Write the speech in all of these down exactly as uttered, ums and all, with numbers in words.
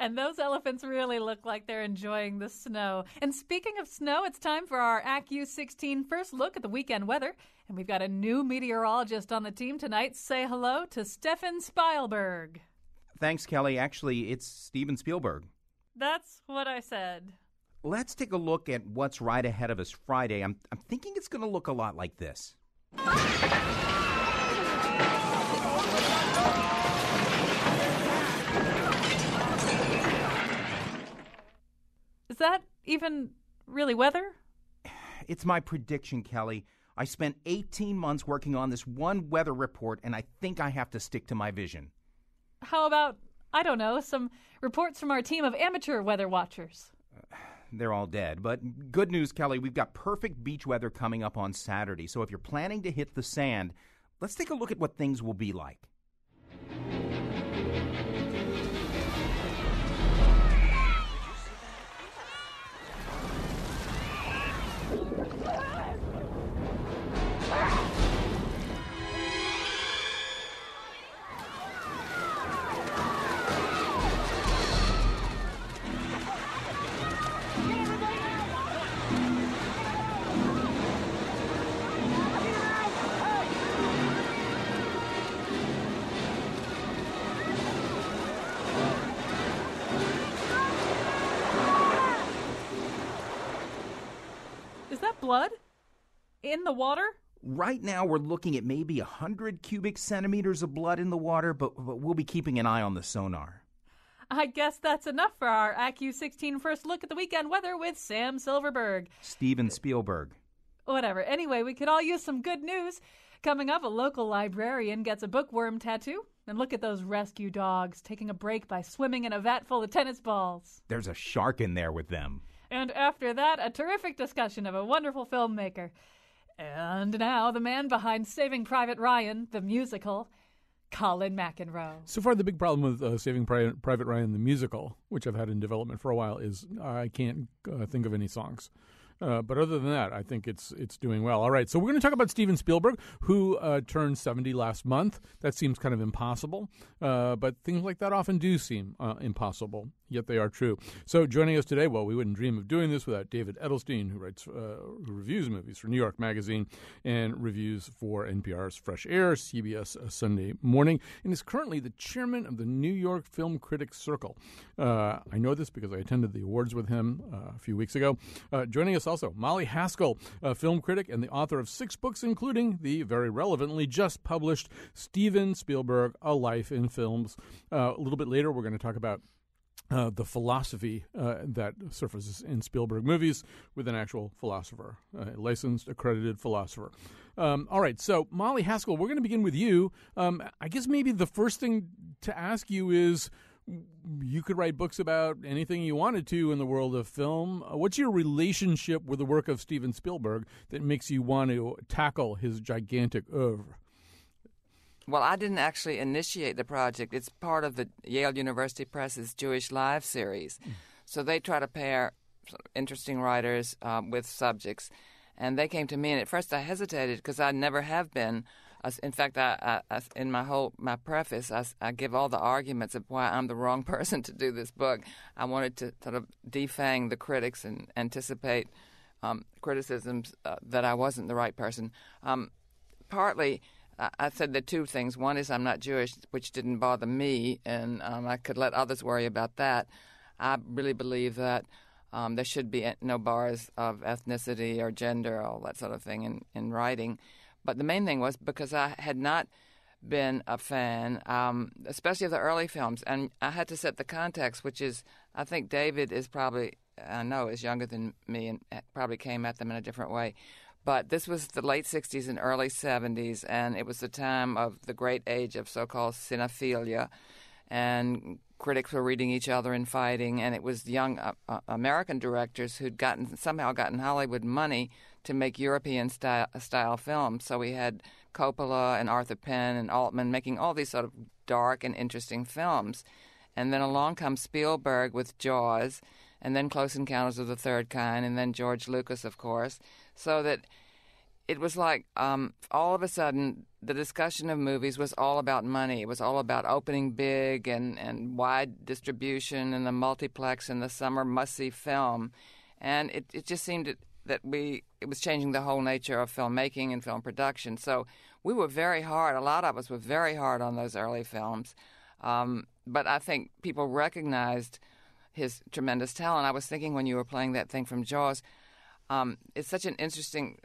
And those elephants really look like they're enjoying the snow. And speaking of snow, it's time for our A C C U sixteen first look at the weekend weather. And we've got a new meteorologist on the team tonight. Say hello to Steven Spielberg. Thanks, Kelly. Actually, it's Steven Spielberg. That's what I said. Let's take a look at what's right ahead of us Friday. I'm, I'm thinking it's going to look a lot like this. Is that even really weather? It's my prediction, Kelly. I spent eighteen months working on this one weather report, and I think I have to stick to my vision. How about, I don't know, some reports from our team of amateur weather watchers? Uh, they're all dead. But good news, Kelly, we've got perfect beach weather coming up on Saturday. So if you're planning to hit the sand, let's take a look at what things will be like. Blood? In the water? Right now we're looking at maybe one hundred cubic centimeters of blood in the water, but, but we'll be keeping an eye on the sonar. I guess that's enough for our A C C U sixteen first look at the weekend weather with Sam Silverberg. Steven Spielberg. Whatever. Anyway, we could all use some good news. Coming up, a local librarian gets a bookworm tattoo. And look at those rescue dogs taking a break by swimming in a vat full of tennis balls. There's a shark in there with them. And after that, a terrific discussion of a wonderful filmmaker. And now, the man behind Saving Private Ryan, the musical, Colin McEnroe. So far, the big problem with uh, Saving Pri- Private Ryan, the musical, which I've had in development for a while, is I can't uh, think of any songs. Uh, but other than that, I think it's it's doing well. All right, so we're going to talk about Steven Spielberg, who uh, turned seventy last month. That seems kind of impossible, uh, but things like that often do seem uh, impossible, yet they are true. So joining us today, well, we wouldn't dream of doing this without David Edelstein, who writes, uh, who reviews movies for New York Magazine and reviews for N P R's Fresh Air, C B S Sunday Morning, and is currently the chairman of the New York Film Critics Circle. Uh, I know this because I attended the awards with him uh, a few weeks ago. Uh, joining us also, Molly Haskell, a film critic and the author of six books, including the very relevantly just published Steven Spielberg, A Life in Films. Uh, a little bit later, we're going to talk about uh, the philosophy uh, that surfaces in Spielberg movies with an actual philosopher, a licensed, accredited philosopher. Um, all right, so Molly Haskell, we're going to begin with you. Um, I guess maybe the first thing to ask you is, you could write books about anything you wanted to in the world of film. What's your relationship with the work of Steven Spielberg that makes you want to tackle his gigantic oeuvre? Well, I didn't actually initiate the project. It's part of the Yale University Press's Jewish Live series. Mm. So they try to pair interesting writers um, with subjects. And they came to me, and at first I hesitated because I never have been. In fact, I, I, I, in my whole my preface, I, I give all the arguments of why I'm the wrong person to do this book. I wanted to sort of defang the critics and anticipate um, criticisms uh, that I wasn't the right person. Um, partly, I, I said the two things. One is I'm not Jewish, which didn't bother me, and um, I could let others worry about that. I really believe that um, there should be no bars of ethnicity or gender, all that sort of thing in, in writing. But the main thing was because I had not been a fan, um, especially of the early films. And I had to set the context, which is I think David is probably, I know, is younger than me and probably came at them in a different way. But this was the late sixties and early seventies, and it was the time of the great age of so-called cinephilia. And critics were reading each other and fighting, and it was young uh, uh, American directors who'd gotten somehow gotten Hollywood money to make European style, style films. So we had Coppola and Arthur Penn and Altman making all these sort of dark and interesting films. And then along comes Spielberg with Jaws, and then Close Encounters of the Third Kind, and then George Lucas, of course. So that it was like um, all of a sudden the discussion of movies was all about money. It was all about opening big and, and wide distribution and the multiplex and the summer must-see film. And it, it just seemed that we it was changing the whole nature of filmmaking and film production. So we were very hard. A lot of us were very hard on those early films. Um, but I think people recognized his tremendous talent. I was thinking when you were playing that thing from Jaws, um, it's such an interesting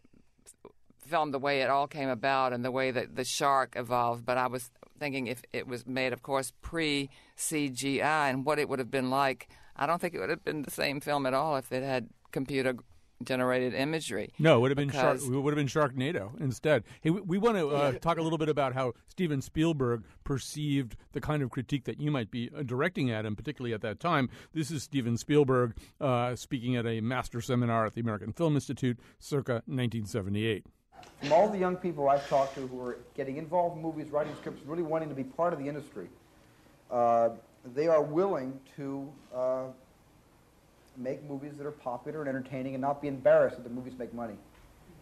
film, the way it all came about and the way that the shark evolved. But I was thinking if it was made, of course, pre-C G I and what it would have been like. I don't think it would have been the same film at all if it had computer generated imagery. No, it would have been shark, it would have been Sharknado instead. Hey, we, we want to uh, talk a little bit about how Steven Spielberg perceived the kind of critique that you might be uh, directing at him, particularly at that time. This is Steven Spielberg uh, speaking at a master seminar at the American Film Institute circa nineteen seventy-eight. From all the young people I've talked to who are getting involved in movies, writing scripts, really wanting to be part of the industry, uh, they are willing to uh, make movies that are popular and entertaining and not be embarrassed that the movies make money,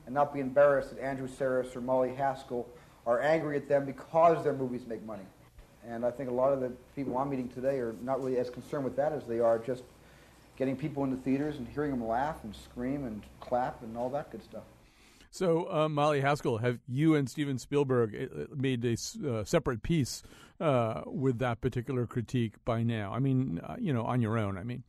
and not be embarrassed that Andrew Saris or Molly Haskell are angry at them because their movies make money. And I think a lot of the people I'm meeting today are not really as concerned with that as they are just getting people into theaters and hearing them laugh and scream and clap and all that good stuff. So, uh, Molly Haskell, have you and Steven Spielberg made a uh, separate piece uh, with that particular critique by now? I mean, uh, you know, on your own, I mean.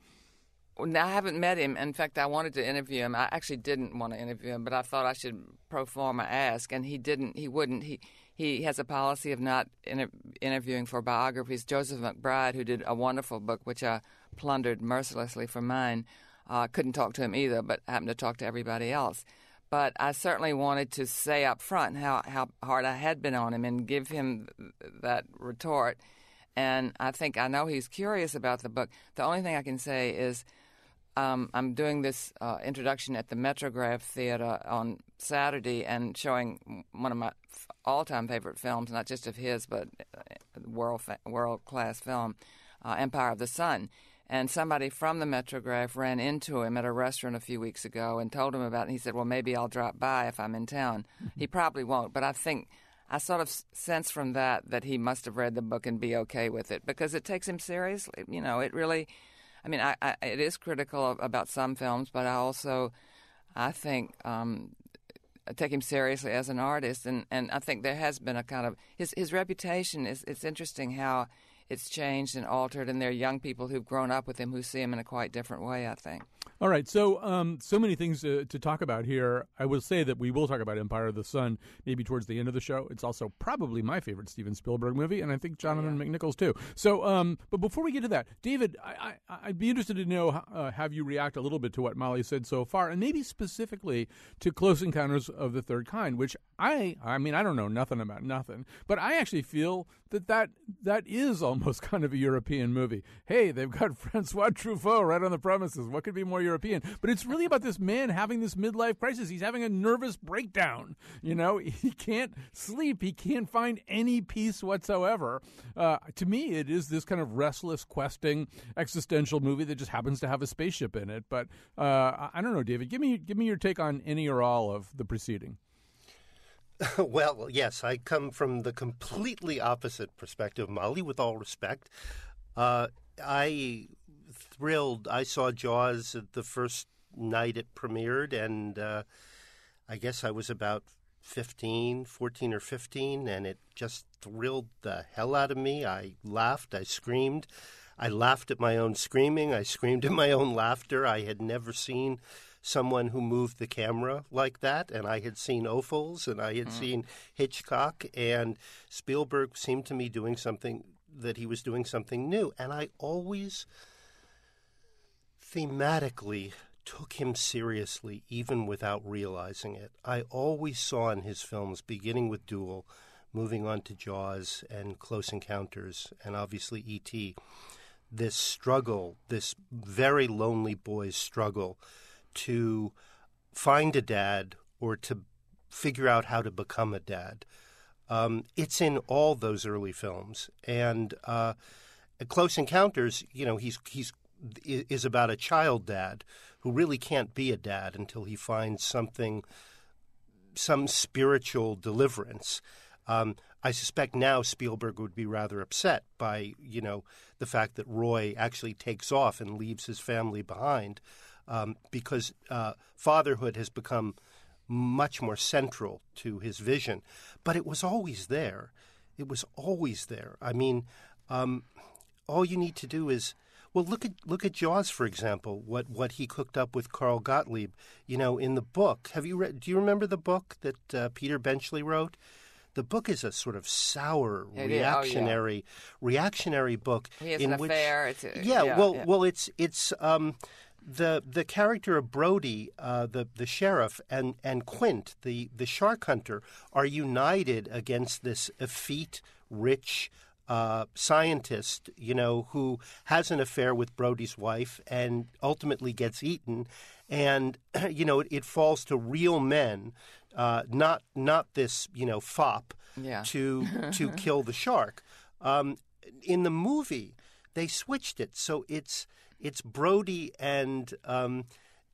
Well, I haven't met him. In fact, I wanted to interview him. I actually didn't want to interview him, but I thought I should pro forma ask, and he didn't. He wouldn't. He he has a policy of not inter- interviewing for biographies. Joseph McBride, who did a wonderful book, which I plundered mercilessly for mine, uh, couldn't talk to him either, but happened to talk to everybody else. But I certainly wanted to say up front how, how hard I had been on him and give him that retort. And I think I know he's curious about the book. The only thing I can say is um, I'm doing this uh, introduction at the Metrograph Theater on Saturday and showing one of my all-time favorite films, not just of his, but world fa- world-class film, uh, Empire of the Sun. And somebody from the Metrograph ran into him at a restaurant a few weeks ago and told him about it. And he said, well, maybe I'll drop by if I'm in town. Mm-hmm. He probably won't. But I think I sort of sense from that that he must have read the book and be okay with it because it takes him seriously. You know, it really – I mean, I, I, it is critical of, about some films, but I also, I think, um, take him seriously as an artist. And, and I think there has been a kind of – his his reputation is – it's interesting how – it's changed and altered, and there are young people who've grown up with him who see him in a quite different way, I think. All right, so um, so many things to, to talk about here. I will say that we will talk about Empire of the Sun maybe towards the end of the show. It's also probably my favorite Steven Spielberg movie, and I think Jonathan yeah. McNichol's too. So, um, but before we get to that, David, I, I, I'd be interested to know how, uh, have you react a little bit to what Molly said so far, and maybe specifically to Close Encounters of the Third Kind, which I, I mean, I don't know nothing about nothing, but I actually feel that that, that is almost Most kind of a European movie. Hey, they've got Francois Truffaut right on the premises. What could be more European? But it's really about this man having this midlife crisis. He's having a nervous breakdown. You know, he can't sleep. He can't find any peace whatsoever. Uh, to me, it is this kind of restless, questing, existential movie that just happens to have a spaceship in it. But uh, I don't know, David. Give me give me your take on any or all of the preceding. Well, yes, I come from the completely opposite perspective, Molly, with all respect. Uh, I thrilled. I saw Jaws the first night it premiered, and uh, I guess I was about fifteen, fourteen or fifteen, and it just thrilled the hell out of me. I laughed. I screamed. I laughed at my own screaming. I screamed at my own laughter. I had never seen someone who moved the camera like that, and I had seen Ophuls, and I had mm. seen Hitchcock, and Spielberg seemed to me doing something, that he was doing something new. And I always thematically took him seriously, even without realizing it. I always saw in his films, beginning with Duel, moving on to Jaws and Close Encounters, and obviously E T, this struggle, this very lonely boy's struggle to find a dad or to figure out how to become a dad. Um, it's in all those early films. And uh, Close Encounters, you know, he's he's is about a child dad who really can't be a dad until he finds something, some spiritual deliverance. Um, I suspect now Spielberg would be rather upset by, you know, the fact that Roy actually takes off and leaves his family behind, um, because uh, fatherhood has become much more central to his vision. But it was always there. It was always there. I mean, um, all you need to do is, well, look at look at Jaws, for example, what, what he cooked up with Carl Gottlieb. You know, in the book, have you read, do you remember the book that uh, Peter Benchley wrote? The book is a sort of sour, it reactionary, is, oh, yeah. reactionary book. He has in an which, affair. It's a, yeah, yeah, well, yeah. well, it's it's um, the the character of Brody, uh, the the sheriff, and and Quint, the the shark hunter, are united against this effete, rich uh, scientist, you know, who has an affair with Brody's wife and ultimately gets eaten, and you know, it, it falls to real men. Uh, not not this, you know, fop yeah. to to kill the shark. Um, in the movie, they switched it, so it's it's Brody and um,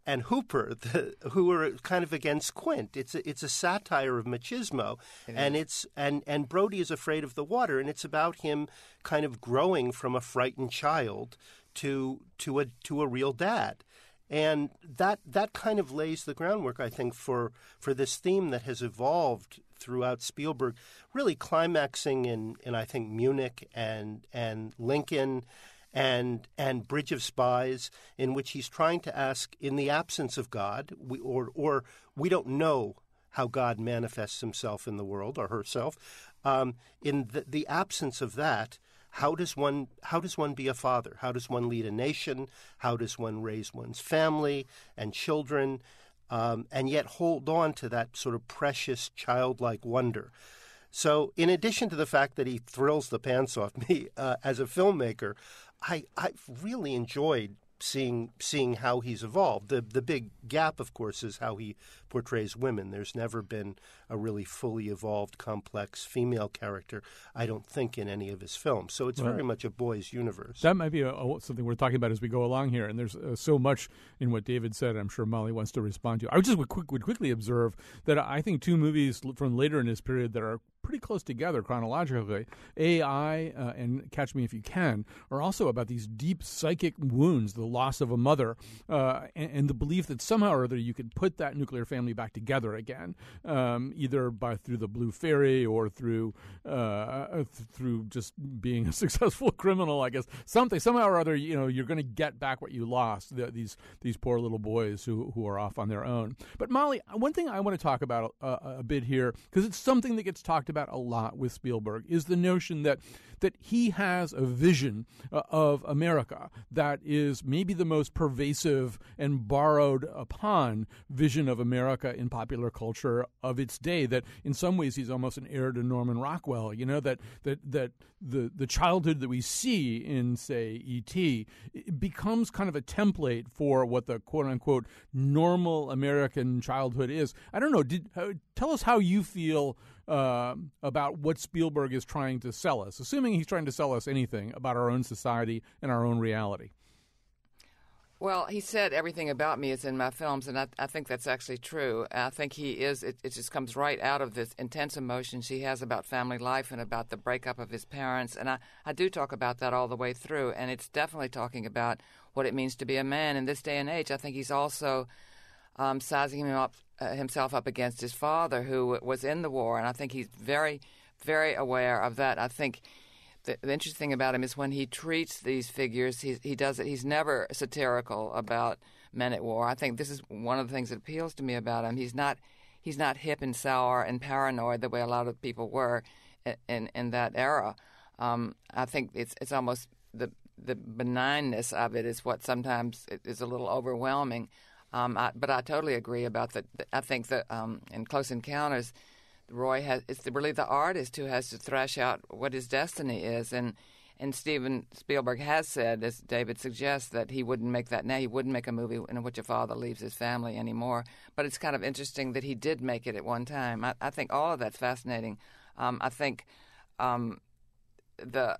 and Hooper the, who are kind of against Quint. It's a, it's a satire of machismo, it and is. it's and and Brody is afraid of the water, and it's about him kind of growing from a frightened child to to a to a real dad. And that that kind of lays the groundwork, I think, for for this theme that has evolved throughout Spielberg, really climaxing in, in I think, Munich and and Lincoln and and Bridge of Spies, in which he's trying to ask, in the absence of God, we, or or we don't know how God manifests himself in the world or herself. Um, in the, the absence of that, How does one how does one be a father? How does one lead a nation? How does one raise one's family and children, um, and yet hold on to that sort of precious childlike wonder? So in addition to the fact that he thrills the pants off me uh, as a filmmaker, I, I've really enjoyed seeing seeing how he's evolved. The the big gap, of course, is how he portrays women. There's never been a really fully evolved, complex female character, I don't think, in any of his films. So it's right. very much a boy's universe. That might be a, a, something we're talking about as we go along here. And there's uh, so much in what David said I'm sure Molly wants to respond to. I just would, quick, would quickly observe that I think two movies from later in his period that are pretty close together chronologically, A I uh, and Catch Me If You Can, are also about these deep psychic wounds, the loss of a mother, uh, and, and the belief that somehow or other you could put that nuclear family back together again, um, either by through the blue fairy or through uh, th- through just being a successful criminal, I guess. Something, somehow or other, you know, you're going to get back what you lost, the, these these poor little boys who, who are off on their own. But Molly, one thing I want to talk about a, a bit here, because it's something that gets talked about a lot with Spielberg, is the notion that that he has a vision uh, of America that is maybe the most pervasive and borrowed upon vision of America in popular culture of its day, that in some ways he's almost an heir to Norman Rockwell, you know, that that that the, the childhood that we see in, say, E T becomes kind of a template for what the quote-unquote normal American childhood is. I don't know. Did, tell us how you feel Uh, about what Spielberg is trying to sell us, assuming he's trying to sell us anything about our own society and our own reality. Well, he said everything about me is in my films, and I, I think that's actually true. I think he is. It, it just comes right out of this intense emotion she has about family life and about the breakup of his parents, and I, I do talk about that all the way through, and it's definitely talking about what it means to be a man in this day and age. I think he's also um, sizing him up Uh, himself up against his father, who was in the war, and I think he's very, very aware of that. I think the, the interesting thing about him is when he treats these figures, he he does it. He's never satirical about men at war. I think this is one of the things that appeals to me about him. He's not he's not hip and sour and paranoid the way a lot of people were in in, in that era. Um, I think it's it's almost the the benignness of it is what sometimes is a little overwhelming. Um, I, but I totally agree about that. I think that um, in Close Encounters, Roy has, it's the, really the artist who has to thrash out what his destiny is. And, And Steven Spielberg has said, as David suggests, that he wouldn't make that now. He wouldn't make a movie in which a father leaves his family anymore. But it's kind of interesting that he did make it at one time. I, I think all of that's fascinating. Um, I think um, the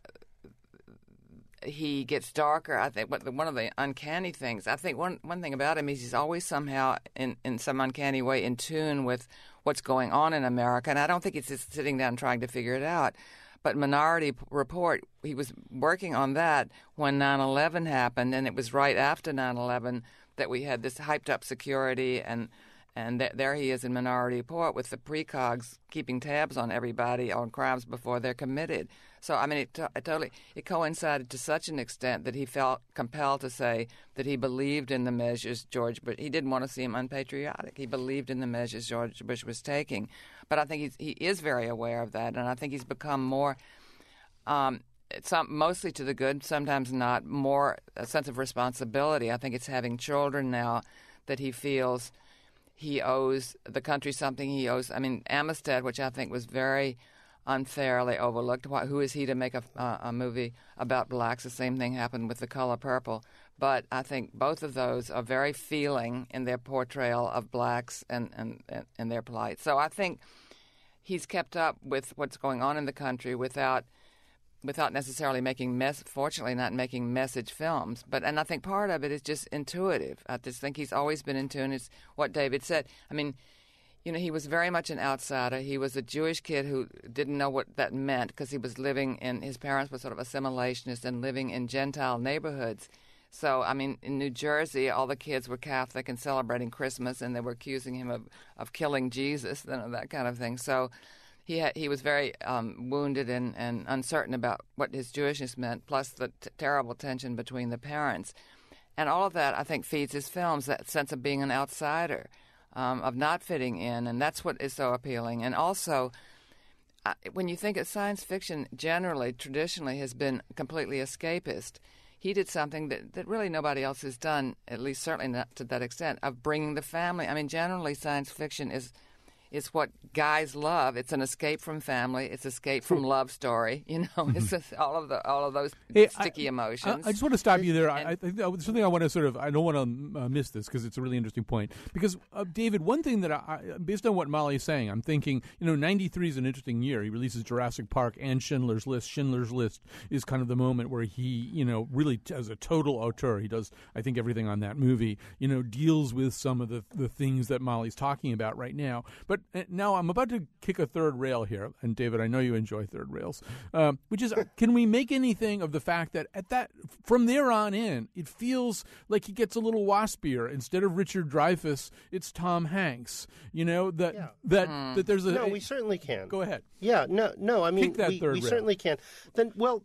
he gets darker. I think one of the uncanny things, I think one, one thing about him is he's always somehow, in, in some uncanny way, in tune with what's going on in America. And I don't think he's just sitting down trying to figure it out. But Minority Report, he was working on that when nine eleven happened, and it was right after nine eleven that we had this hyped-up security, and and th- there he is in Minority Report with the precogs keeping tabs on everybody on crimes before they're committed. So, I mean, it, t- it totally it coincided to such an extent that he felt compelled to say that he believed in the measures George Bush... He didn't want to seem unpatriotic. He believed in the measures George Bush was taking. But I think he's, he is very aware of that, and I think he's become more, um, some, mostly to the good, sometimes not, more a sense of responsibility. I think it's having children now that he feels he owes the country something he owes. I mean, Amistad, which I think was very unfairly overlooked. Why, who is he to make a, uh, a movie about blacks? The same thing happened with The Color Purple. But I think both of those are very feeling in their portrayal of blacks and, and, and their plight. So I think he's kept up with what's going on in the country without without necessarily making, mess, fortunately not making message films. But and I think part of it is just intuitive. I just think he's always been in tune. It's what David said. I mean, you know, he was very much an outsider. He was a Jewish kid who didn't know what that meant because he was living in, his parents were sort of assimilationists and living in Gentile neighborhoods. So, I mean, in New Jersey, all the kids were Catholic and celebrating Christmas, and they were accusing him of, of killing Jesus, you know, that kind of thing. So he had, he was very um, wounded and, and uncertain about what his Jewishness meant, plus the t- terrible tension between the parents. And all of that, I think, feeds his films, that sense of being an outsider. Um, of not fitting in, and that's what is so appealing. And also, uh, when you think of science fiction, generally, traditionally, has been completely escapist. He did something that, that really nobody else has done, at least certainly not to that extent, of bringing the family. I mean, generally, science fiction is is what guys love. It's an escape from family. It's escape from love story. You know, mm-hmm. it's just all of the all of those hey, sticky I, emotions. I, I just want to stop you there. And, I, I think something I want to sort of I don't want to uh, miss this because it's a really interesting point. Because uh, David, one thing that I, based on what Molly is saying, I'm thinking, you know, ninety-three is an interesting year. He releases Jurassic Park and Schindler's List. Schindler's List is kind of the moment where he, you know, really t- as a total auteur, he does I think everything on that movie. You know, deals with some of the the things that Molly's talking about right now, but now I'm about to kick a third rail here, and David, I know you enjoy third rails, um, which is, can we make anything of the fact that at that from there on in, it feels like he gets a little waspier. Instead of Richard Dreyfuss, it's Tom Hanks. You know that yeah. that mm. that there's a no. We certainly can. Go ahead. Yeah. No. No. I mean, kick that we, third we rail. certainly can. Then, well,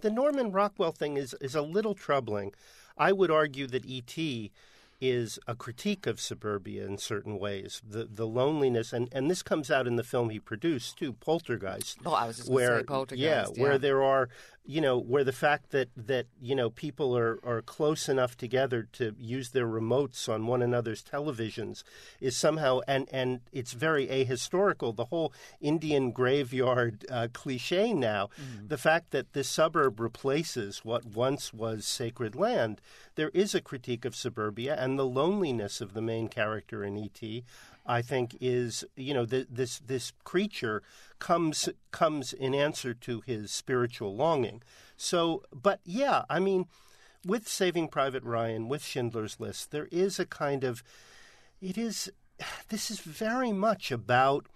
the Norman Rockwell thing is is a little troubling. I would argue that E T is a critique of suburbia in certain ways, the the loneliness, and, and this comes out in the film he produced too, Poltergeist. Oh, I was just where, gonna say Poltergeist. Yeah, yeah, where there are, you know, where the fact that, that you know, people are, are close enough together to use their remotes on one another's televisions is somehow, and, and it's very ahistorical, the whole Indian graveyard uh, cliche now, mm-hmm. the fact that this suburb replaces what once was sacred land, there is a critique of suburbia, and the loneliness of the main character in E T, I think, is, you know, th- this this creature comes comes in answer to his spiritual longing. So, but yeah, I mean, with Saving Private Ryan, with Schindler's List, there is a kind of, it is, this is very much about,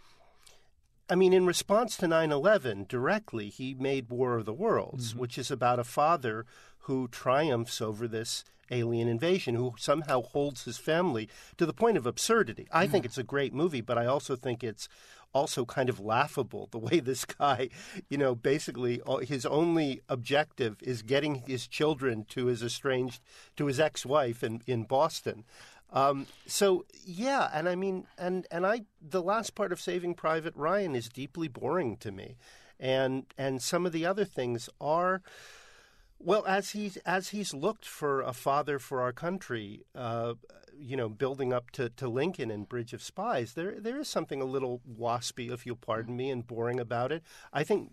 I mean, in response to nine eleven directly, he made War of the Worlds, mm-hmm. which is about a father who triumphs over this alien invasion, who somehow holds his family to the point of absurdity. I think it's a great movie, but I also think it's also kind of laughable the way this guy, you know, basically his only objective is getting his children to his estranged, to his ex-wife in, in Boston. Um, so, yeah, and I mean, and, and I, the last part of Saving Private Ryan is deeply boring to me. And, and some of the other things are... Well, as he's as he's looked for a father for our country, uh, you know, building up to, to Lincoln and Bridge of Spies, there there is something a little waspy, if you'll pardon me, and boring about it. I think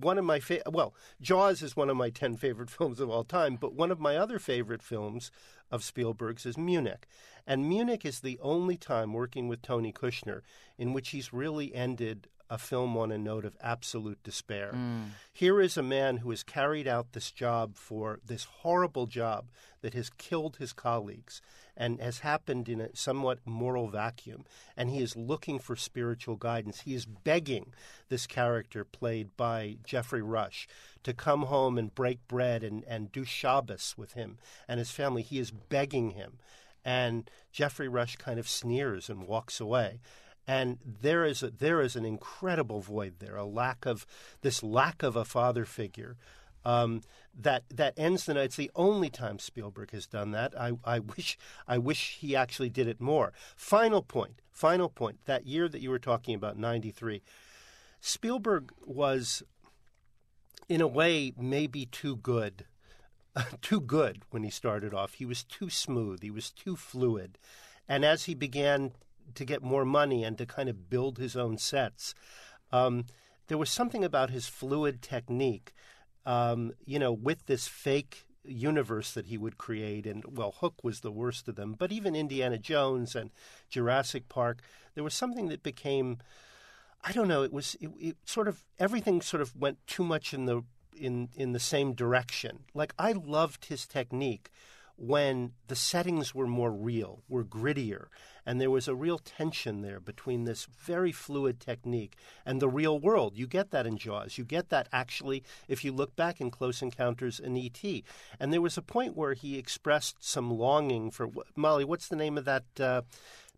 one of my fa- – well, Jaws is one of my ten favorite films of all time, but one of my other favorite films of Spielberg's is Munich. And Munich is the only time working with Tony Kushner in which he's really ended a film on a note of absolute despair. Mm. Here is a man who has carried out this job for this horrible job that has killed his colleagues and has happened in a somewhat moral vacuum. And he is looking for spiritual guidance. He is begging this character played by Jeffrey Rush to come home and break bread and, and do Shabbos with him and his family. He is begging him. And Jeffrey Rush kind of sneers and walks away. And there is a, there is an incredible void there, a lack of this lack of a father figure um, that that ends the night. It's the only time Spielberg has done that. I, I wish I wish he actually did it more. Final point. Final point. That year that you were talking about, ninety-three, Spielberg was, in a way, maybe too good, too good when he started off. He was too smooth. He was too fluid, and as he began to get more money and to kind of build his own sets. Um, there was something about his fluid technique, um, you know, with this fake universe that he would create. And, well, Hook was the worst of them. But even Indiana Jones and Jurassic Park, there was something that became, I don't know, it was it, it sort of, everything sort of went too much in the in in the same direction. Like, I loved his technique when the settings were more real, were grittier, and there was a real tension there between this very fluid technique and the real world. You get that in Jaws. You get that, actually, if you look back in Close Encounters and E T And there was a point where he expressed some longing for – Molly, what's the name of that uh,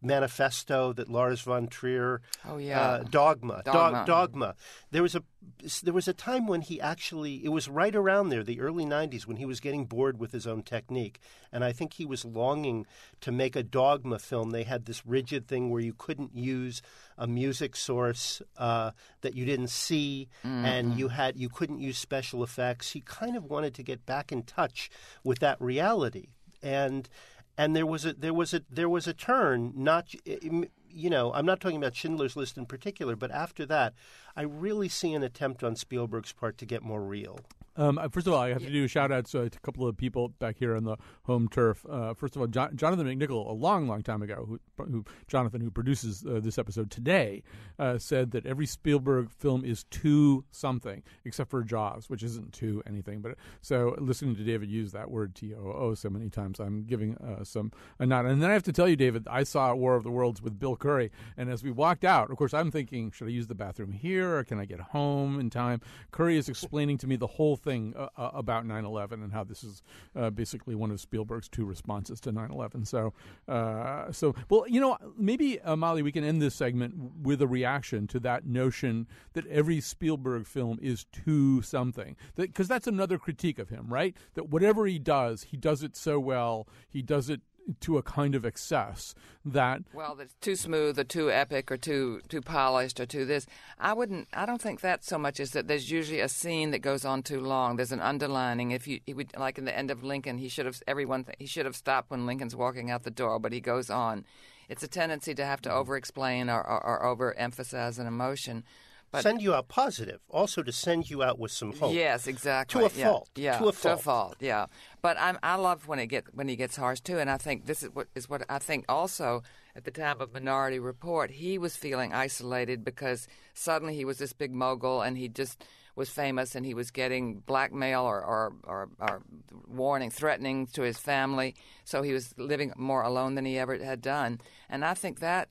manifesto that Lars von Trier – Oh, yeah. Uh, Dogma. Dogma. Do- Dogma. There was a – There was a time when he actually, it was right around there, the early nineties, when he was getting bored with his own technique. And I think he was longing to make a Dogma film. They had this rigid thing where you couldn't use a music source uh, that you didn't see, mm-hmm. and you had you couldn't use special effects. He kind of wanted to get back in touch with that reality. And and there was a there was a there was a turn, not it, you know, I'm not talking about Schindler's List in particular, but after that, I really see an attempt on Spielberg's part to get more real. Um, first of all, I have to do shout-outs uh, to a couple of people back here on the home turf. Uh, first of all, John- Jonathan McNichol, a long, long time ago, who, who Jonathan, who produces uh, this episode today, uh, said that every Spielberg film is two something, except for Jaws, which isn't two anything. But so listening to David use that word T O O so many times, I'm giving uh, some a nod. And then I have to tell you, David, I saw War of the Worlds with Bill Curry, and as we walked out, of course, I'm thinking, should I use the bathroom here, or can I get home in time? Curry is explaining to me the whole thing. Thing uh, about nine eleven and how this is uh, basically one of Spielberg's two responses to nine eleven. So, uh, so well, you know, maybe, uh, Molly, we can end this segment with a reaction to that notion that every Spielberg film is two something. Because that, that's another critique of him, right? That whatever he does, he does it so well, he does it to a kind of excess that well, that's too smooth or too epic or too too polished or too this. I wouldn't. I don't think that so much is that there's usually a scene that goes on too long. There's an underlining. If you he would, like in the end of Lincoln, he should have everyone. He should have stopped when Lincoln's walking out the door, but he goes on. It's a tendency to have to over-explain or, or, or over-emphasize an emotion. But, send you out positive, also to send you out with some hope. Yes, exactly. To a yeah. fault. Yeah, to a fault. To a fault. Yeah, but I'm, I love when it get when he gets harsh too, and I think this is what is what I think also at the time of Minority Report, he was feeling isolated because suddenly he was this big mogul and he just was famous and he was getting blackmail or or, or, or warning, threatening to his family, so he was living more alone than he ever had done, and I think that.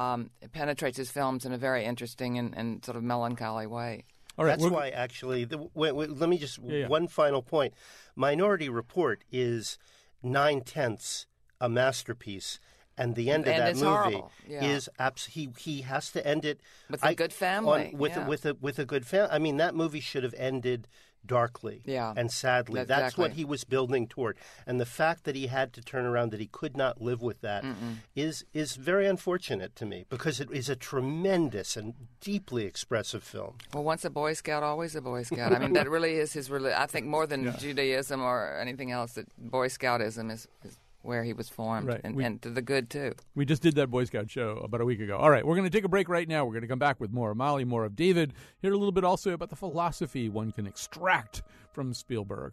Um, it penetrates his films in a very interesting and, and sort of melancholy way. All right, that's why, actually, the, wait, wait, let me just, yeah, yeah. one final point. Minority Report is nine-tenths a masterpiece, and the end and of that movie yeah. is, abs- he he has to end it. With I, a good family. On, with, yeah. a, with, a, with a good family. I mean, that movie should have ended darkly yeah. and sadly. Exactly. That's what he was building toward. And the fact that he had to turn around, that he could not live with that, Mm-mm. is is very unfortunate to me because it is a tremendous and deeply expressive film. Well, once a Boy Scout, always a Boy Scout. I mean, that really is his religion. I think more than yeah. Judaism or anything else, that Boy Scoutism is, is where he was formed, right. and, we, and to the good, too. We just did that Boy Scout show about a week ago. All right, we're going to take a break right now. We're going to come back with more of Molly, more of David, hear a little bit also about the philosophy one can extract from Spielberg.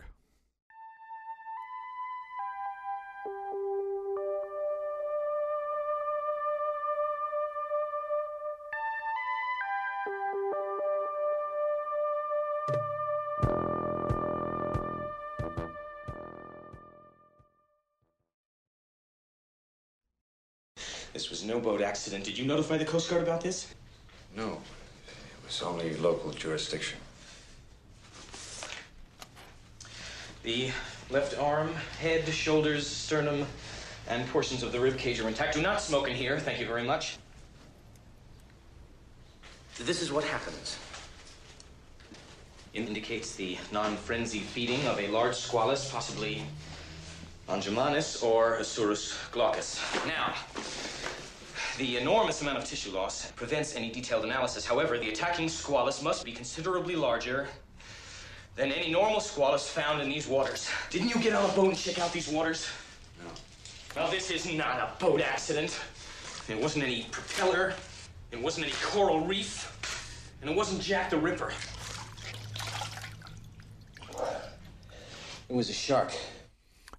This was no boat accident. Did you notify the Coast Guard about this? No. It was only local jurisdiction. The left arm, head, shoulders, sternum, and portions of the rib cage are intact. Do not smoke in here. Thank you very much. This is what happens. It indicates the non-frenzied feeding of a large squalus, possibly longimanus or asurus glaucus. Now, the enormous amount of tissue loss prevents any detailed analysis. However, the attacking squalus must be considerably larger than any normal squalus found in these waters. Didn't you get on a boat and check out these waters? No. Well, this is not a boat accident. It wasn't any propeller. It wasn't any coral reef. And it wasn't Jack the Ripper. It was a shark.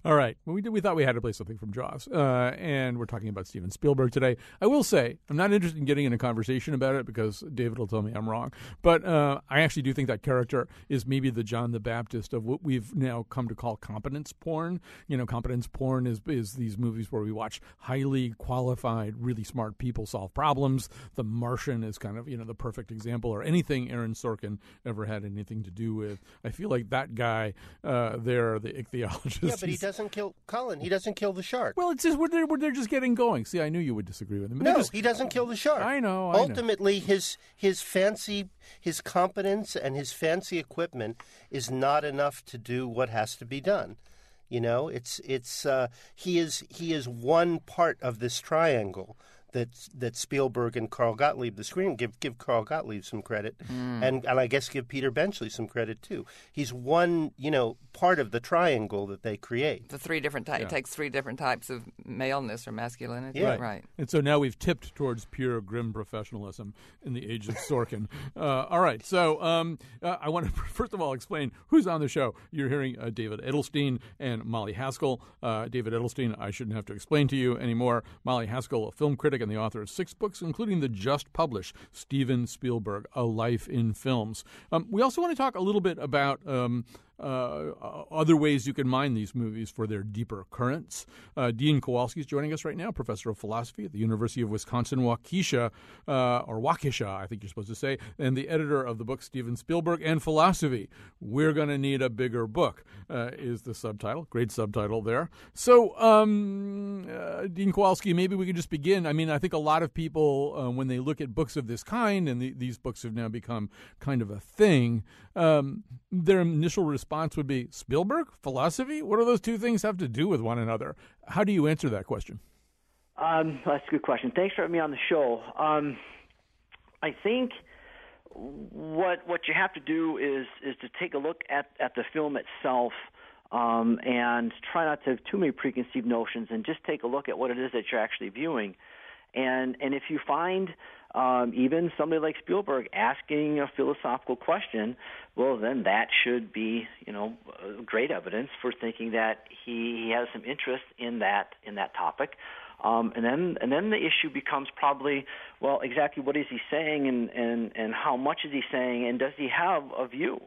All right. Well, we did, we thought we had to play something from Jaws, uh, and we're talking about Steven Spielberg today. I will say I'm not interested in getting in a conversation about it because David will tell me I'm wrong. But uh, I actually do think that character is maybe the John the Baptist of what we've now come to call competence porn. You know, competence porn is is these movies where we watch highly qualified, really smart people solve problems. The Martian is kind of, you know, the perfect example, or anything Aaron Sorkin ever had anything to do with. I feel like that guy uh, there, the ichthyologist. Yeah, but he does. Doesn't kill Colin. He doesn't kill the shark. Well, it's just we're, we're, they're just getting going. See, I knew you would disagree with him. No, just, he doesn't kill the shark. I know. I Ultimately, know. his his fancy, his competence, and his fancy equipment is not enough to do what has to be done. You know, it's it's uh, he is he is one part of this triangle that that Spielberg and Carl Gottlieb, the screen give give Carl Gottlieb some credit, mm. and and I guess give Peter Benchley some credit too. He's one, you know, part of the triangle that they create. The three different types. Yeah. It takes three different types of maleness or masculinity. Yeah. Right. right. And so now we've tipped towards pure grim professionalism in the age of Sorkin. uh, all right. So um, uh, I want to first of all explain who's on the show. You're hearing uh, David Edelstein and Molly Haskell. Uh, David Edelstein, I shouldn't have to explain to you anymore. Molly Haskell, a film critic and the author of six books, including the just published Steven Spielberg, A Life in Films. Um, we also want to talk a little bit about um, uh, other ways you can mine these movies for their deeper currents. Uh, Dean Kowalski is joining us right now, professor of philosophy at the University of Wisconsin-Waukesha, uh, or Waukesha, I think you're supposed to say, and the editor of the book Steven Spielberg and Philosophy. We're going to need a bigger book, uh, is the subtitle. Great subtitle there. So, um, uh, Dean Kowalski, maybe we could just begin. I mean, I think a lot of people, uh, when they look at books of this kind, and the, these books have now become kind of a thing, um, their initial response would be, Spielberg? Philosophy? What do those two things have to do with one another? How do you answer that question? Um, that's a good question. Thanks for having me on the show. Um, I think what what you have to do is is to take a look at, at the film itself, um, and try not to have too many preconceived notions and just take a look at what it is that you're actually viewing. And and if you find um, even somebody like Spielberg asking a philosophical question, well, then that should be, you know, great evidence for thinking that he, he has some interest in that in that topic. Um, and then and then the issue becomes probably, well, exactly what is he saying, and, and, and how much is he saying, and does he have a view?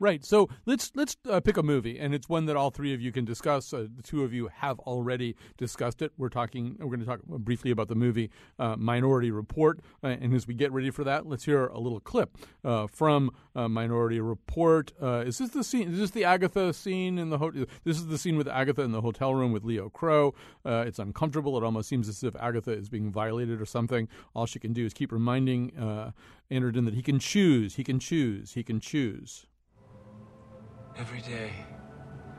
Right. So let's let's uh, pick a movie, and it's one that all three of you can discuss. Uh, the two of you have already discussed it. We're talking. We're going to talk briefly about the movie uh, Minority Report, uh, and as we get ready for that, let's hear a little clip uh, from uh, Minority Report. Uh, is this the scene? Is this the Agatha scene in the hotel? This is the scene with Agatha in the hotel room with Leo Crow. Uh, it's uncomfortable. It almost seems as if Agatha is being violated or something. All she can do is keep reminding uh, Anderton that he can choose. He can choose. He can choose. Every day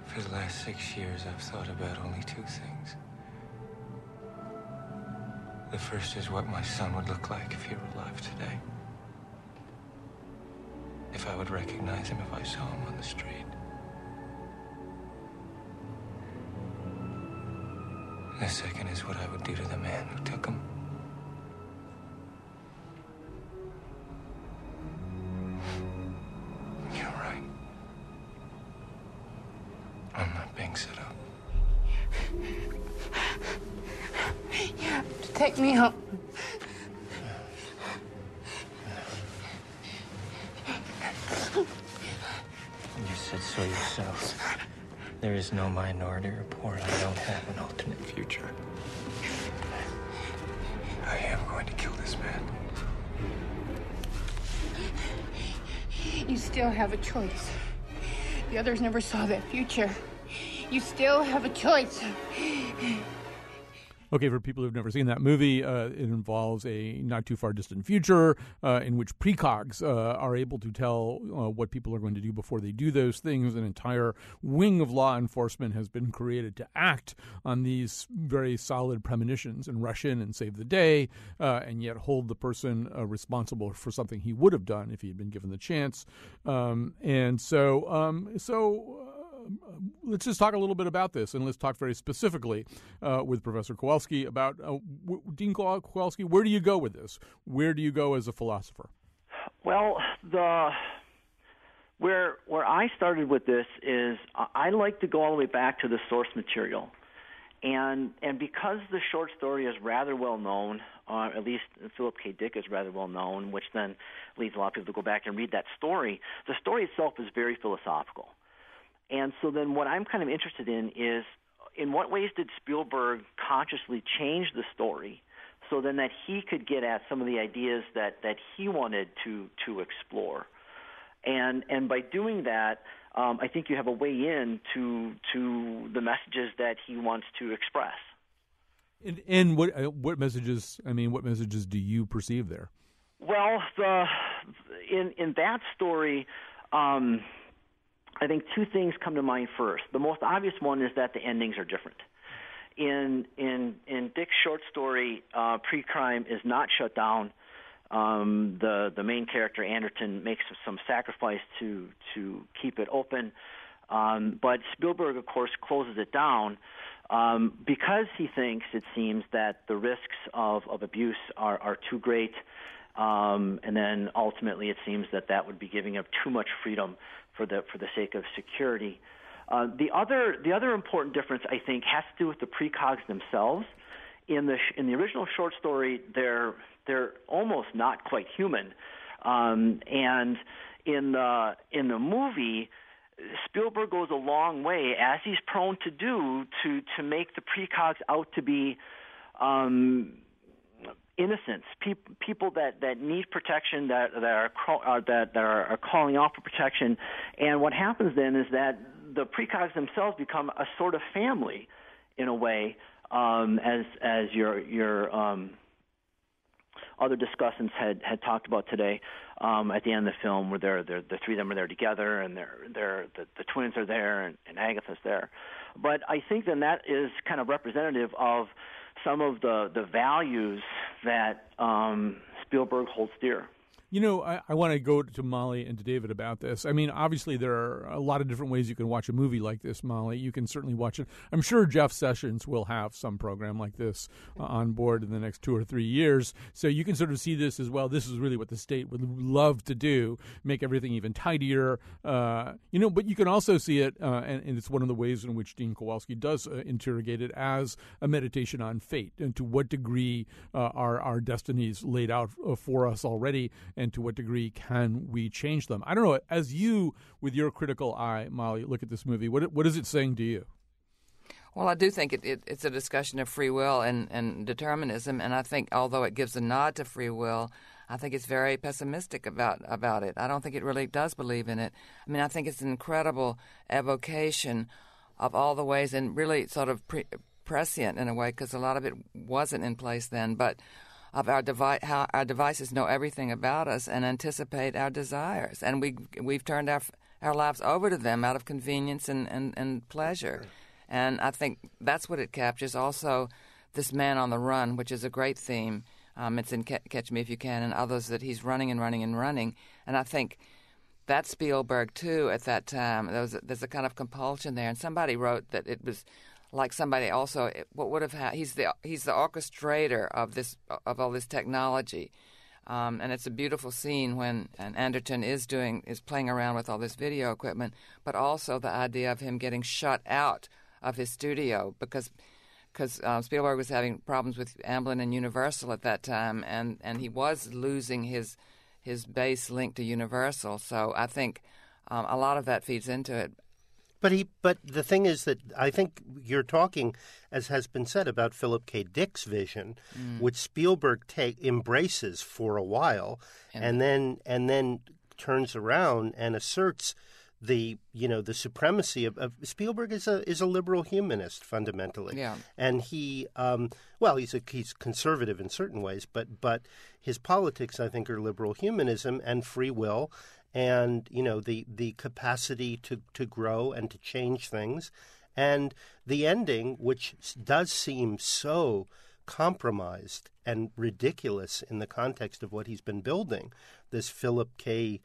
for the last six years, I've thought about only two things. The first is what my son would look like if he were alive today. If I would recognize him if I saw him on the street. The second is what I would do to the man who took him. You're right. I'm not being set up. You have to take me home. You said so yourself. There is no Minority Report. I don't have an alternate future. I am going to kill this man. You still have a choice. The others never saw that future. You still have a choice. Okay, for people who've never seen that movie, uh, it involves a not-too-far-distant future uh, in which precogs uh, are able to tell uh, what people are going to do before they do those things. An entire wing of law enforcement has been created to act on these very solid premonitions and rush in and save the day uh, and yet hold the person uh, responsible for something he would have done if he had been given the chance. Um, and so... Um, so uh, Let's just talk a little bit about this, and let's talk very specifically uh, with Professor Kowalski about uh, w- Dean Kowalski. Where do you go with this? Where do you go as a philosopher? Well, the where where I started with this is I like to go all the way back to the source material, and and because the short story is rather well known, uh, at least Philip K. Dick is rather well known, which then leads a lot of people to go back and read that story. The story itself is very philosophical. And so then what I'm kind of interested in is in what ways did Spielberg consciously change the story so then that he could get at some of the ideas that, that he wanted to to explore. And and by doing that, um, I think you have a way in to to the messages that he wants to express. And, and what what messages, I mean, what messages do you perceive there? Well, the, in, in that story um, – I think two things come to mind first. The most obvious one is that the endings are different. In in in Dick's short story, uh, pre-crime is not shut down. Um, the the main character Anderton makes some sacrifice to to keep it open, um, but Spielberg, of course, closes it down um, because he thinks it seems that the risks of, of abuse are, are too great, um, and then ultimately it seems that that would be giving up too much freedom for the for the sake of security. Uh, the other the other important difference, I think, has to do with the precogs themselves. In the in the original short story, they're they're almost not quite human, um, and in the in the movie, Spielberg goes a long way, as he's prone to do, to to make the precogs out to be um, innocents, pe- people that, that need protection, that that are, crawl, are that, that are, are calling out for protection, and what happens then is that the precogs themselves become a sort of family, in a way, um, as as your your um, other discussants had, had talked about today. Um, at the end of the film, where they're, they're, the three of them are there together, and they're they're the, the twins are there, and, and Agatha's there, but I think then that is kind of representative of some of the, the values that um, Spielberg holds dear. You know, I, I want to go to Molly and to David about this. I mean, obviously there are a lot of different ways you can watch a movie like this, Molly. You can certainly watch it. I'm sure Jeff Sessions will have some program like this uh, on board in the next two or three years. So you can sort of see this as, well, this is really what the state would love to do, make everything even tidier. Uh, you know, but you can also see it, uh, and, and it's one of the ways in which Dean Kowalski does uh, interrogate it as a meditation on fate and to what degree uh, are our destinies laid out uh, for us already, and to what degree can we change them? I don't know. As you, with your critical eye, Molly, look at this movie, what what is it saying to you? Well, I do think it, it, it's a discussion of free will and, and determinism, and I think although it gives a nod to free will, I think it's very pessimistic about, about it. I don't think it really does believe in it. I mean, I think it's an incredible evocation of all the ways and really sort of pre- prescient in a way, because a lot of it wasn't in place then, but of our device, how our devices know everything about us and anticipate our desires, and we we've turned our our lives over to them out of convenience and, and, and pleasure, and I think that's what it captures. Also, this man on the run, which is a great theme. Um, it's in Catch Me If You Can and others that he's running and running and running, and I think that's Spielberg too. At that time, there was a, there's a kind of compulsion there, and somebody wrote that it was like somebody also what would have ha- he's the he's the orchestrator of this of all this technology. Um, and it's a beautiful scene when and Anderton is doing is playing around with all this video equipment, but also the idea of him getting shut out of his studio because because uh, Spielberg was having problems with Amblin and Universal at that time, and, and he was losing his his base link to Universal. So I think um, a lot of that feeds into it. But he, but the thing is that I think you're talking, as has been said, about Philip K. Dick's vision, mm. which Spielberg take, embraces for a while, yeah. and then and then turns around and asserts the you know the supremacy of, of Spielberg is a is a liberal humanist fundamentally, yeah. and he um, well he's a, he's conservative in certain ways, but but his politics I think are liberal humanism and free will. And, you know, the, the capacity to, to grow and to change things. And the ending, which does seem so compromised and ridiculous in the context of what he's been building, this Philip K.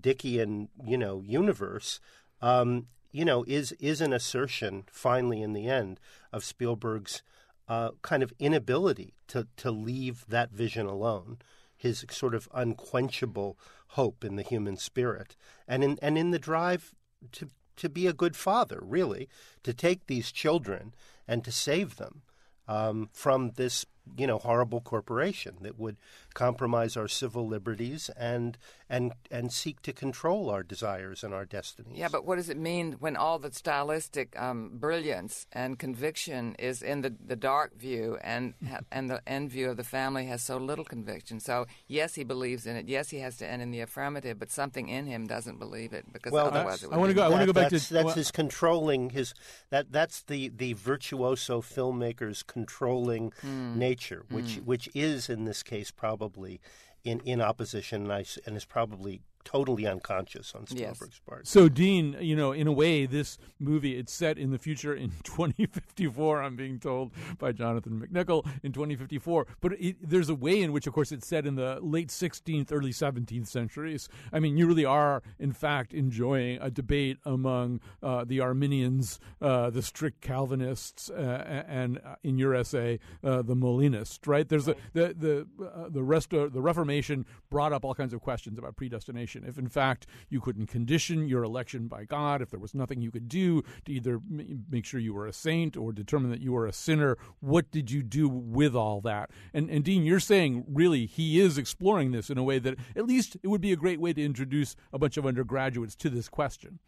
Dickian, you know, universe, um, you know, is is an assertion, finally in the end, of Spielberg's uh, kind of inability to, to leave that vision alone. His sort of unquenchable hope in the human spirit, and in and in the drive to to be a good father, really, to take these children and to save them um, from this, you know, horrible corporation that would compromise our civil liberties and and and seek to control our desires and our destinies. Yeah, but what does it mean when all the stylistic um, brilliance and conviction is in the, the dark view, and and the end view of the family has so little conviction? So yes, he believes in it. Yes, he has to end in the affirmative, but something in him doesn't believe it because well, otherwise it would. I want to go. I want to go back that's, to that's well, his controlling his that that's the the virtuoso filmmaker's controlling mm. nature. Nature, which mm. which is in this case probably in, in opposition and, I, and is probably totally unconscious on Spielberg's yes. part. So, Dean, you know, in a way, this movie, it's set in the future in twenty fifty-four, I'm being told by Jonathan McNichol, in twenty fifty-four. But it, there's a way in which, of course, it's set in the late sixteenth, early seventeenth centuries. I mean, you really are, in fact, enjoying a debate among uh, the Arminians, uh, the strict Calvinists, uh, and uh, in your essay, uh, the Molinists, right? There's a, the the uh, the rest of the Reformation brought up all kinds of questions about predestination. If, in fact, you couldn't condition your election by God, if there was nothing you could do to either make sure you were a saint or determine that you were a sinner, what did you do with all that? And, and Dean, you're saying, really, he is exploring this in a way that at least it would be a great way to introduce a bunch of undergraduates to this question.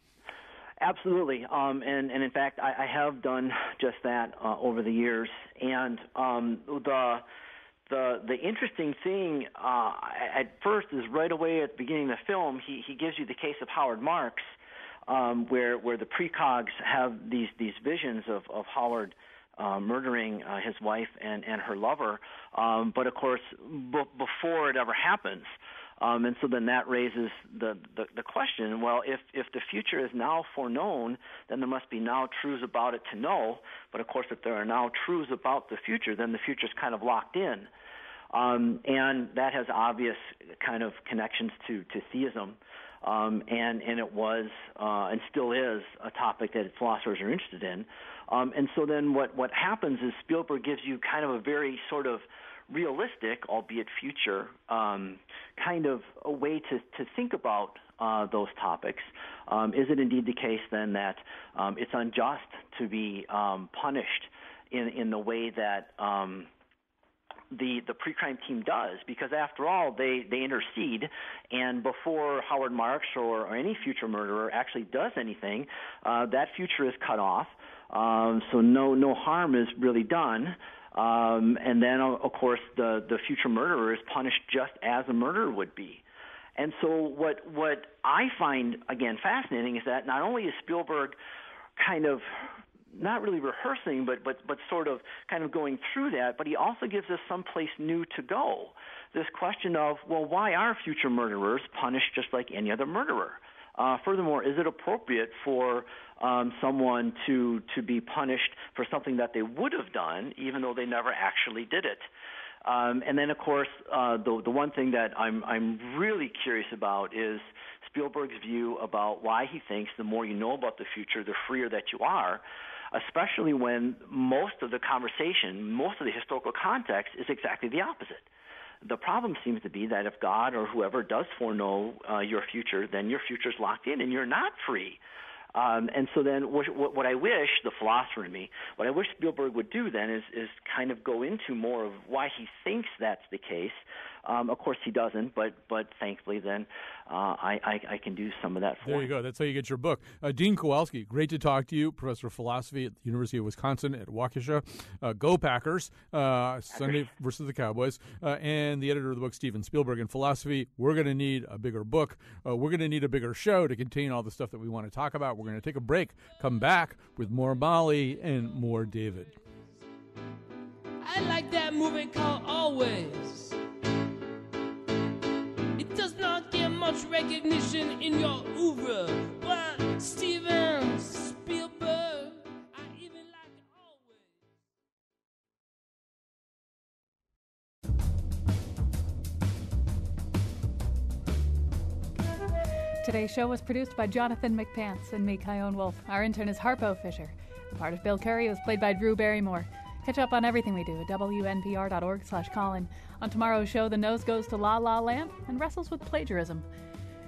Absolutely. Um, and, and, in fact, I, I have done just that uh, over the years. And um, the... The the interesting thing uh, at first is right away at the beginning of the film, he, he gives you the case of Howard Marks, um, where where the precogs have these, these visions of, of Howard uh, murdering uh, his wife and, and her lover, um, but of course b- before it ever happens. Um, and so then that raises the, the, the question, well, if, if the future is now foreknown, then there must be now truths about it to know. But, of course, if there are now truths about the future, then the future is kind of locked in. Um, and that has obvious kind of connections to, to theism. Um, and, and it was uh, and still is a topic that philosophers are interested in. Um, and so then what, what happens is Spielberg gives you kind of a very sort of realistic, albeit future, um, kind of a way to, to think about uh, those topics. Um, is it indeed the case then that um, it's unjust to be um, punished in, in the way that um, the, the pre-crime team does? Because after all, they, they intercede, and before Howard Marks or, or any future murderer actually does anything, uh, that future is cut off. Um, so no, no harm is really done. Um, and then, of course, the, the future murderer is punished just as a murderer would be. And so what what I find, again, fascinating is that not only is Spielberg kind of not really rehearsing, but, but, but sort of kind of going through that, but he also gives us someplace new to go. This question of, well, why are future murderers punished just like any other murderer? Uh, furthermore, is it appropriate for um, someone to to be punished for something that they would have done, even though they never actually did it? Um, and then, of course, uh, the the one thing that I'm I'm really curious about is Spielberg's view about why he thinks the more you know about the future, the freer that you are. especially when most of the conversation, most of the historical context is exactly the opposite. The problem seems to be that if God or whoever does foreknow uh, your future, then your future's locked in and you're not free. Um, and so then what, what I wish, the philosopher in me, what I wish Spielberg would do then is, is kind of go into more of why he thinks that's the case. Um, of course he doesn't, but but thankfully then uh, I, I, I can do some of that for him. There you go. That's how you get your book. Uh, Dean Kowalski, great to talk to you, professor of philosophy at the University of Wisconsin at Waukesha. Uh, go Packers, uh, Sunday versus the Cowboys, uh, and the editor of the book, Steven Spielberg in Philosophy. We're going to need a bigger book. Uh, we're going to need a bigger show to contain all the stuff that we want to talk about. We're going to take a break, come back with more Molly and more David. I like that movie called Always. It does not get much recognition in your oeuvre, but Steven Spielberg, I even like Always. Today's show was produced by Jonathan McPants and me, Kyone Wolf. Our intern is Harpo Fisher. The part of Bill Curry was played by Drew Barrymore. Catch up on everything we do at WNPR.org slash Colin. On tomorrow's show, the nose goes to La La Land and wrestles with plagiarism.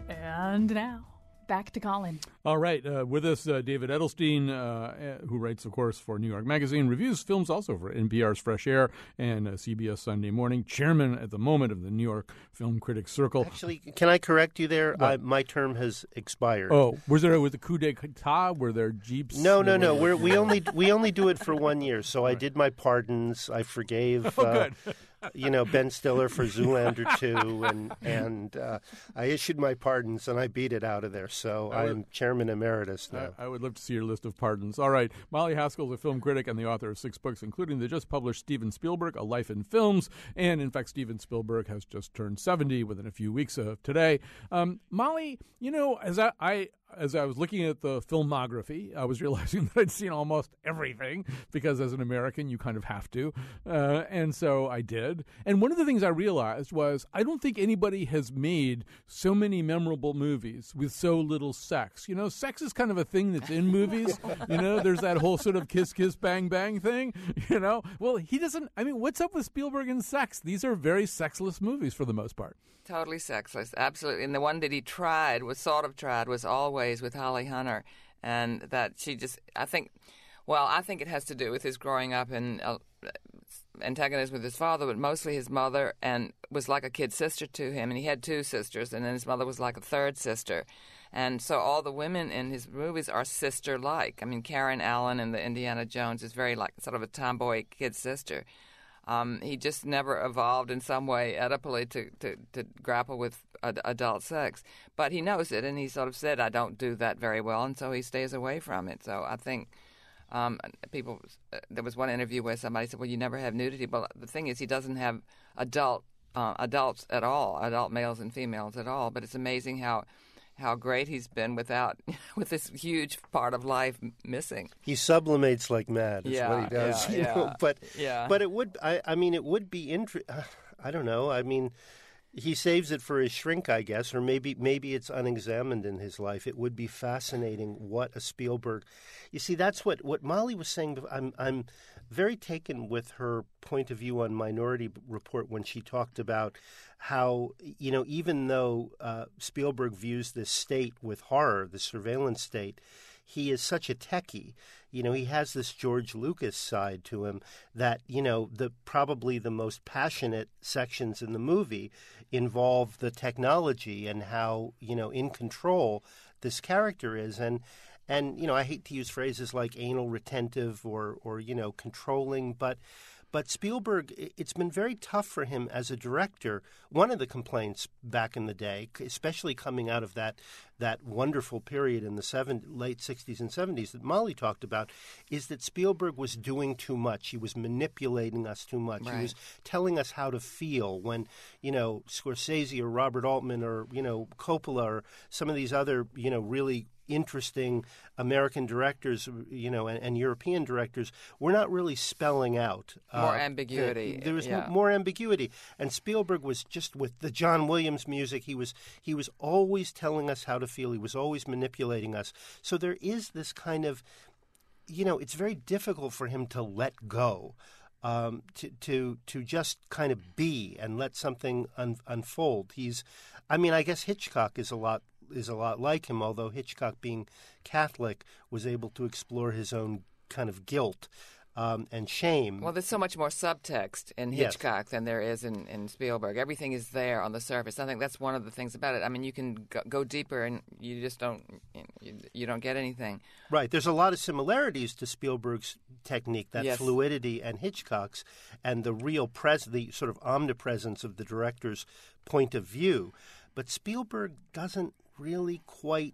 And now, back to Colin. All right. Uh, with us, uh, David Edelstein, uh, who writes, of course, for New York Magazine, reviews films also for N P R's Fresh Air and uh, C B S Sunday Morning, chairman at the moment of the New York Film Critics Circle. Actually, can I correct you there? I, my term has expired. Oh, was there was a coup d'etat? Were there jeeps? No, no, no. no. We're, we only we only do it for one year. So right. I did my pardons. I forgave. Oh, uh, good. You know, Ben Stiller for Zoolander two, and and uh, I issued my pardons, and I beat it out of there, so I, would, I am chairman emeritus now. I, I would love to see your list of pardons. All right. Molly Haskell is a film critic and the author of six books, including the just-published Steven Spielberg, A Life in Films, and, in fact, Steven Spielberg has just turned seventy within a few weeks of today. Um, Molly, you know, as I, I – as I was looking at the filmography, I was realizing that I'd seen almost everything because as an American, you kind of have to. Uh, and so I did. And one of the things I realized was I don't think anybody has made so many memorable movies with so little sex. You know, sex is kind of a thing that's in movies. You know, there's that whole sort of kiss, kiss, bang, bang thing. You know, well, he doesn't. I mean, what's up with Spielberg and sex? These are very sexless movies for the most part. Totally sexless. Absolutely. And the one that he tried was sort of tried was Always with Holly Hunter, and that she just, I think, well, I think it has to do with his growing up in uh, antagonism with his father, but mostly his mother, and was like a kid sister to him, and he had two sisters, and then his mother was like a third sister. And so all the women in his movies are sister-like. I mean, Karen Allen in the Indiana Jones is very like sort of a tomboy kid sister. Um, he just never evolved in some way edipally to, to, to grapple with ad- adult sex. But he knows it, and he sort of said, I don't do that very well, and so he stays away from it. So I think um, people uh, – there was one interview where somebody said, well, you never have nudity. But the thing is he doesn't have adult uh, adults at all, adult males and females at all. But it's amazing how – how great he's been without, with this huge part of life missing. He sublimates like mad is yeah, what he does. Yeah, you know? yeah, but yeah. but it would, I, I mean, it would be, inter- I don't know, I mean, he saves it for his shrink, I guess, or maybe maybe it's unexamined in his life. It would be fascinating what a Spielberg, you see, that's what, what Molly was saying. I'm I'm very taken with her point of view on Minority Report when she talked about how, you know, even though uh, Spielberg views this state with horror, the surveillance state, he is such a techie. You know, he has this George Lucas side to him that, you know, the probably the most passionate sections in the movie involve the technology and how, you know, in control this character is. And, and you know, I hate to use phrases like anal retentive or, or you know, controlling, but... But Spielberg, it's been very tough for him as a director. One of the complaints back in the day, especially coming out of that that wonderful period in the seven, late sixties and seventies that Molly talked about, is that Spielberg was doing too much. He was manipulating us too much. Right. He was telling us how to feel when, you know, Scorsese or Robert Altman or, you know, Coppola or some of these other, you know, really interesting American directors, you know, and, and European directors were not really spelling out. Uh, more ambiguity. The, there was yeah. m- more ambiguity. And Spielberg was just with the John Williams music. He was he was always telling us how to feel. He was always manipulating us. So there is this kind of you know, it's very difficult for him to let go, um, to to to just kind of be and let something un- unfold. He's, I mean, I guess Hitchcock is a lot is a lot like him, although Hitchcock, being Catholic, was able to explore his own kind of guilt um, and shame. Well, there's so much more subtext in Hitchcock yes. than there is in, in Spielberg. Everything is there on the surface. I think that's one of the things about it. I mean, you can go, go deeper and you just don't you, you don't get anything. Right. There's a lot of similarities to Spielberg's technique, that yes. fluidity, and Hitchcock's, and the real pres- the sort of omnipresence of the director's point of view. But Spielberg doesn't really quite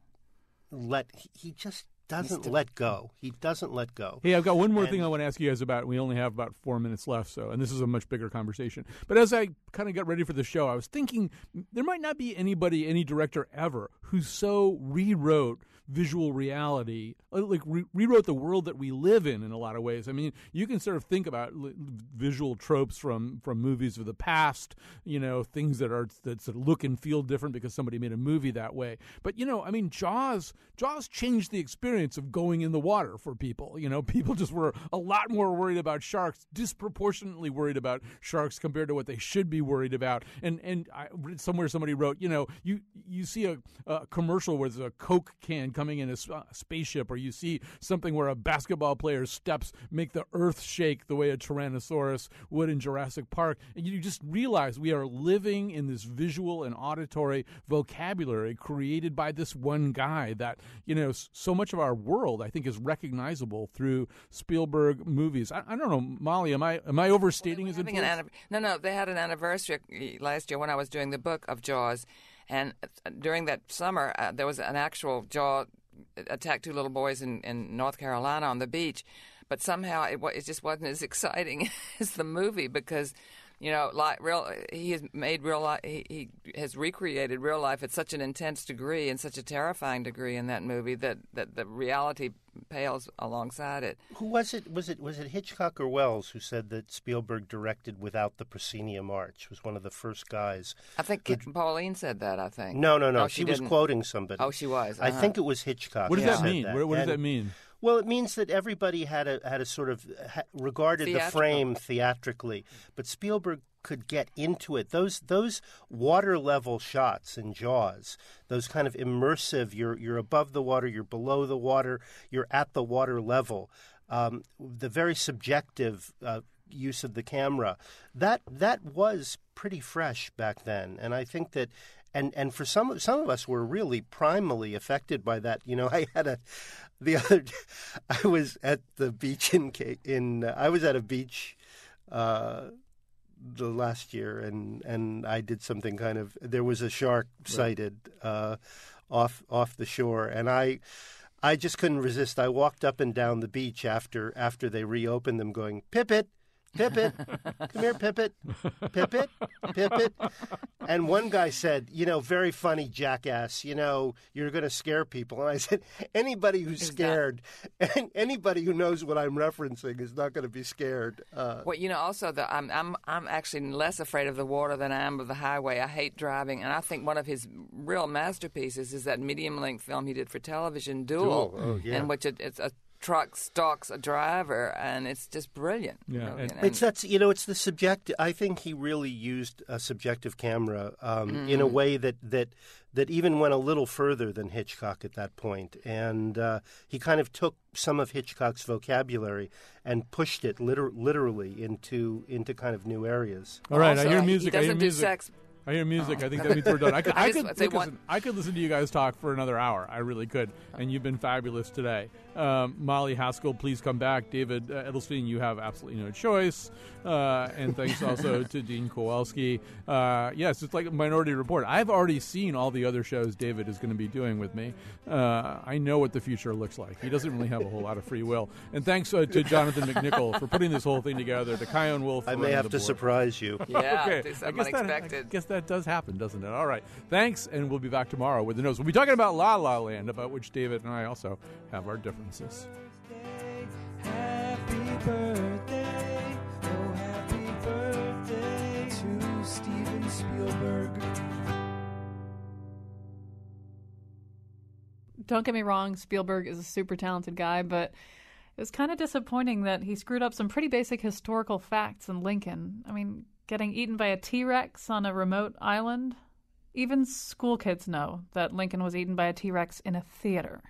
let – he just doesn't still, let go. He doesn't let go. Hey, I've got one more and, thing I want to ask you guys about. We only have about four minutes left, so and this is a much bigger conversation. But as I kind of got ready for the show, I was thinking there might not be anybody, any director ever, who so rewrote – visual reality, like re- rewrote the world that we live in in a lot of ways. I mean, you can sort of think about l- visual tropes from, from movies of the past, you know, things that are that sort of look and feel different because somebody made a movie that way. But, you know, I mean, Jaws Jaws changed the experience of going in the water for people. You know, people just were a lot more worried about sharks, disproportionately worried about sharks compared to what they should be worried about. And and I, somewhere somebody wrote, you know, you, you see a, a commercial where there's a Coke can coming in a spaceship, or you see something where a basketball player's steps make the earth shake the way a Tyrannosaurus would in Jurassic Park. And you just realize we are living in this visual and auditory vocabulary created by this one guy that, you know, so much of our world, I think, is recognizable through Spielberg movies. I, I don't know, Molly, am I am I overstating his influence? An, no, no, they had an anniversary last year when I was doing the book of Jaws. And during that summer, uh, there was an actual jaw attack, two little boys in, in North Carolina on the beach. But somehow it, it just wasn't as exciting as the movie because, you know, like real, he has made real life, he, he has recreated real life at such an intense degree and such a terrifying degree in that movie that, that the reality pales alongside it. Who was it? Was it was it Hitchcock or Wells who said that Spielberg directed without the proscenium arch? Was one of the first guys. I think who, Pauline said that. I think. No, no, no. no she, she was quoting somebody. Oh, she was. Uh-huh. I think it was Hitchcock. What does yeah. that mean? That. What, what does that mean? Well, it means that everybody had a had a sort of ha- regarded Theatrical. the frame theatrically, but Spielberg could get into it. Those those water level shots in Jaws, those kind of immersive, you're you're above the water, you're below the water, you're at the water level. Um, the very subjective uh, use of the camera, that that was pretty fresh back then, and I think that. And and for some some of us were really primally affected by that. You know, I had a the other I was at the beach in in I was at a beach uh, the last year, and, and I did something kind of. There was a shark sighted uh, off off the shore, and I I just couldn't resist. I walked up and down the beach after after they reopened them, going Pip-it. Pip-it, come here, Pip-it, Pip-it, Pip-it. And one guy said, you know, very funny, jackass, you know, you're going to scare people. And I said, anybody who's is scared, that... and anybody who knows what I'm referencing is not going to be scared. Uh, well, you know, also, the, I'm, I'm, I'm actually less afraid of the water than I am of the highway. I hate driving. And I think one of his real masterpieces is that medium-length film he did for television, Duel, Duel. Oh, yeah. In which it, it's a truck stalks a driver, and it's just brilliant. Yeah, brilliant. It's that's you know, it's the subjective. I think he really used a subjective camera um, mm-hmm. in a way that that that even went a little further than Hitchcock at that point, and uh, he kind of took some of Hitchcock's vocabulary and pushed it liter- literally into into kind of new areas. All right, also, I hear music. He doesn't I hear music. Do sex. I hear music. Oh. I think that means we're done. I could, I, I, could listen, I could listen to you guys talk for another hour. I really could. And you've been fabulous today. Um, Molly Haskell, please come back. David uh, Edelstein, you have absolutely no choice. Uh, and thanks also to Dean Kowalski. Uh, yes, it's like Minority Report. I've already seen all the other shows David is going to be doing with me. Uh, I know what the future looks like. He doesn't really have a whole lot of free will. And thanks uh, to Jonathan McNichol for putting this whole thing together. To Kion Wolf. I may have to board. surprise you. Yeah, okay. It's unexpected. I guess that, That does happen, doesn't it? All right. Thanks, and we'll be back tomorrow with the news. We'll be talking about La La Land, about which David and I also have our differences. Happy birthday, oh happy birthday to Steven Spielberg. Don't get me wrong, Spielberg is a super talented guy, but It was kind of disappointing that he screwed up some pretty basic historical facts in Lincoln. I mean, getting eaten by a T-Rex on a remote island. Even school kids know that Lincoln was eaten by a T-Rex in a theater.